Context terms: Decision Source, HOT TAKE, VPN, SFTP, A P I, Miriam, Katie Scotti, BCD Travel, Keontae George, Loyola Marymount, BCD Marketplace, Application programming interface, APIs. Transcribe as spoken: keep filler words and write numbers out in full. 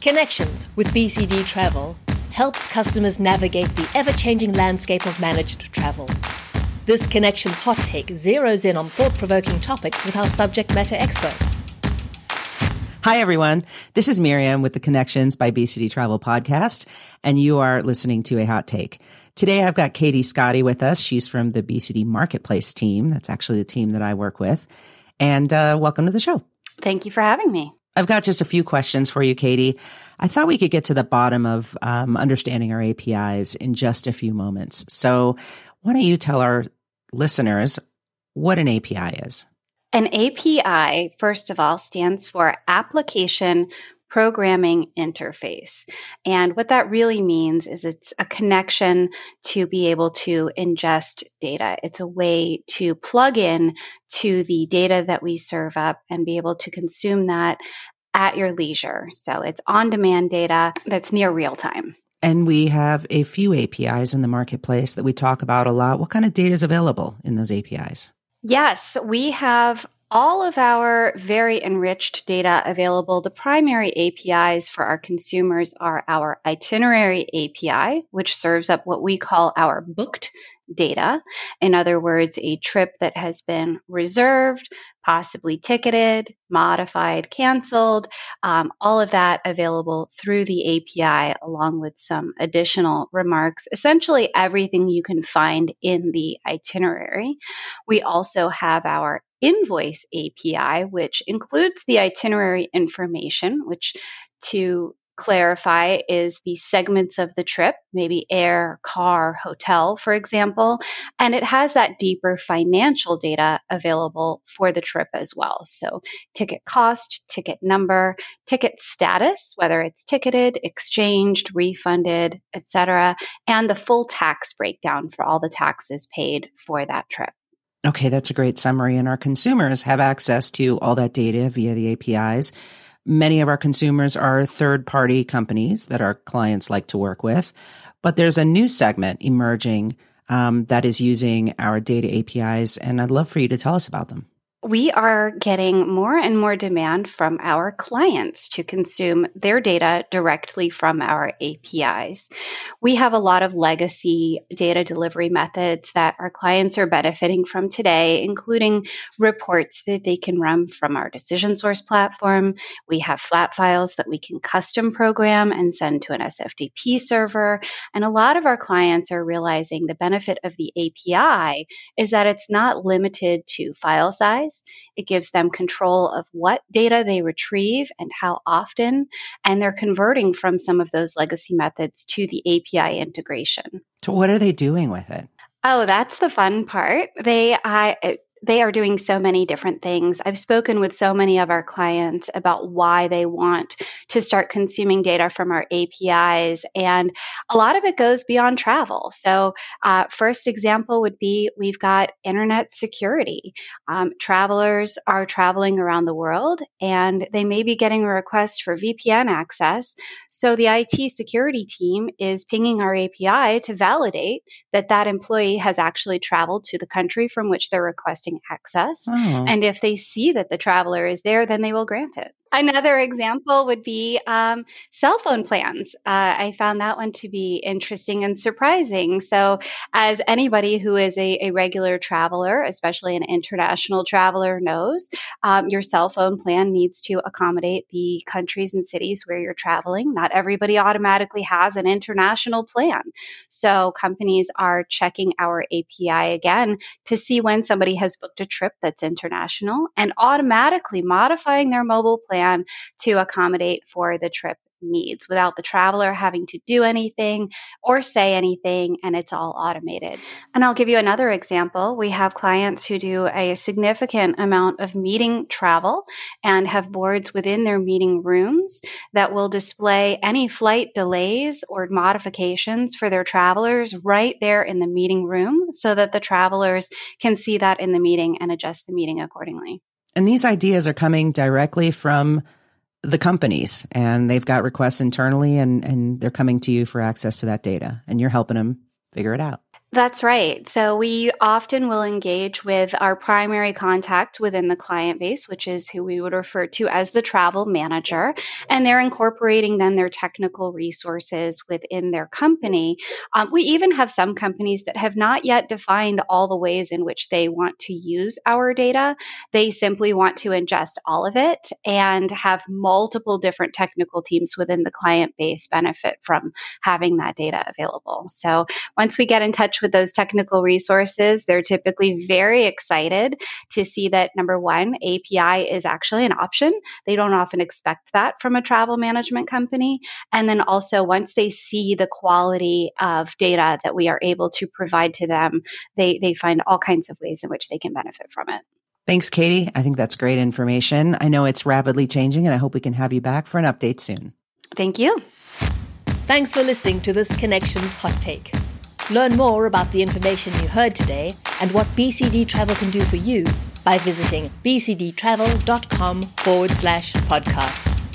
Connections with B C D Travel helps customers navigate the ever-changing landscape of managed travel. This Connections Hot Take zeroes in on thought-provoking topics with our subject matter experts. Hi, everyone. This is Miriam with the Connections by B C D Travel podcast, and you are listening to a Hot Take. Today, I've got Katie Scotti with us. She's from the B C D Marketplace team. That's actually the team that I work with. And uh, welcome to the show. Thank you for having me. I've got just a few questions for you, Katie. I thought we could get to the bottom of um, understanding our A P Is in just a few moments. So why don't you tell our listeners what an A P I is? An A P I, first of all, stands for Application Programming Interface. And what that really means is it's a connection to be able to ingest data. It's a way to plug in to the data that we serve up and be able to consume that at your leisure. So it's on-demand data that's near real time. And we have a few A P Is in the marketplace that we talk about a lot. What kind of data is available in those A P Is? Yes, we have all of our very enriched data available. The primary A P Is for our consumers are our itinerary A P I, which serves up what we call our booked data. In other words, a trip that has been reserved, possibly ticketed, modified, canceled, um, all of that available through the A P I, along with some additional remarks, essentially everything you can find in the itinerary. We also have our Invoice A P I, which includes the itinerary information, which to clarify is the segments of the trip, maybe air, car, hotel, for example, and it has that deeper financial data available for the trip as well. So ticket cost, ticket number, ticket status, whether it's ticketed, exchanged, refunded, et cetera, and the full tax breakdown for all the taxes paid for that trip. Okay, that's a great summary. And our consumers have access to all that data via the A P Is. Many of our consumers are third-party companies that our clients like to work with. But there's a new segment emerging um, that is using our data A P Is, and I'd love for you to tell us about them. We are getting more and more demand from our clients to consume their data directly from our A P Is. We have a lot of legacy data delivery methods that our clients are benefiting from today, including reports that they can run from our Decision Source platform. We have flat files that we can custom program and send to an S F T P server. And a lot of our clients are realizing the benefit of the A P I is that it's not limited to file size. It gives them control of what data they retrieve and how often, and they're converting from some of those legacy methods to the A P I integration. So what are they doing with it? Oh, that's the fun part. They I, it, They are doing so many different things. I've spoken with so many of our clients about why they want to start consuming data from our A P Is, and a lot of it goes beyond travel. So uh, first example would be we've got internet security. Um, travelers are traveling around the world, and they may be getting a request for V P N access. So the I T security team is pinging our A P I to validate that that employee has actually traveled to the country from which they're requesting access. Oh. And if they see that the traveler is there, then they will grant it. Another example would be um, cell phone plans. Uh, I found that one to be interesting and surprising. So as anybody who is a, a regular traveler, especially an international traveler knows, um, your cell phone plan needs to accommodate the countries and cities where you're traveling. Not everybody automatically has an international plan. So companies are checking our A P I again to see when somebody has booked a trip that's international and automatically modifying their mobile plan to accommodate for the trip needs without the traveler having to do anything or say anything, and it's all automated. And I'll give you another example. We have clients who do a significant amount of meeting travel and have boards within their meeting rooms that will display any flight delays or modifications for their travelers right there in the meeting room so that the travelers can see that in the meeting and adjust the meeting accordingly. And these ideas are coming directly from the companies, and they've got requests internally, and, and they're coming to you for access to that data, and you're helping them figure it out. That's right. So we often will engage with our primary contact within the client base, which is who we would refer to as the travel manager, and they're incorporating then their technical resources within their company. Um, we even have some companies that have not yet defined all the ways in which they want to use our data. They simply want to ingest all of it and have multiple different technical teams within the client base benefit from having that data available. So once we get in touch with those technical resources, they're typically very excited to see that, number one, A P I is actually an option. They don't often expect that from a travel management company. And then also, once they see the quality of data that we are able to provide to them, they, they find all kinds of ways in which they can benefit from it. Thanks, Katie. I think that's great information. I know it's rapidly changing, and I hope we can have you back for an update soon. Thank you. Thanks for listening to this Connections Hot Take. Learn more about the information you heard today and what B C D Travel can do for you by visiting b c d travel dot com forward slash podcast.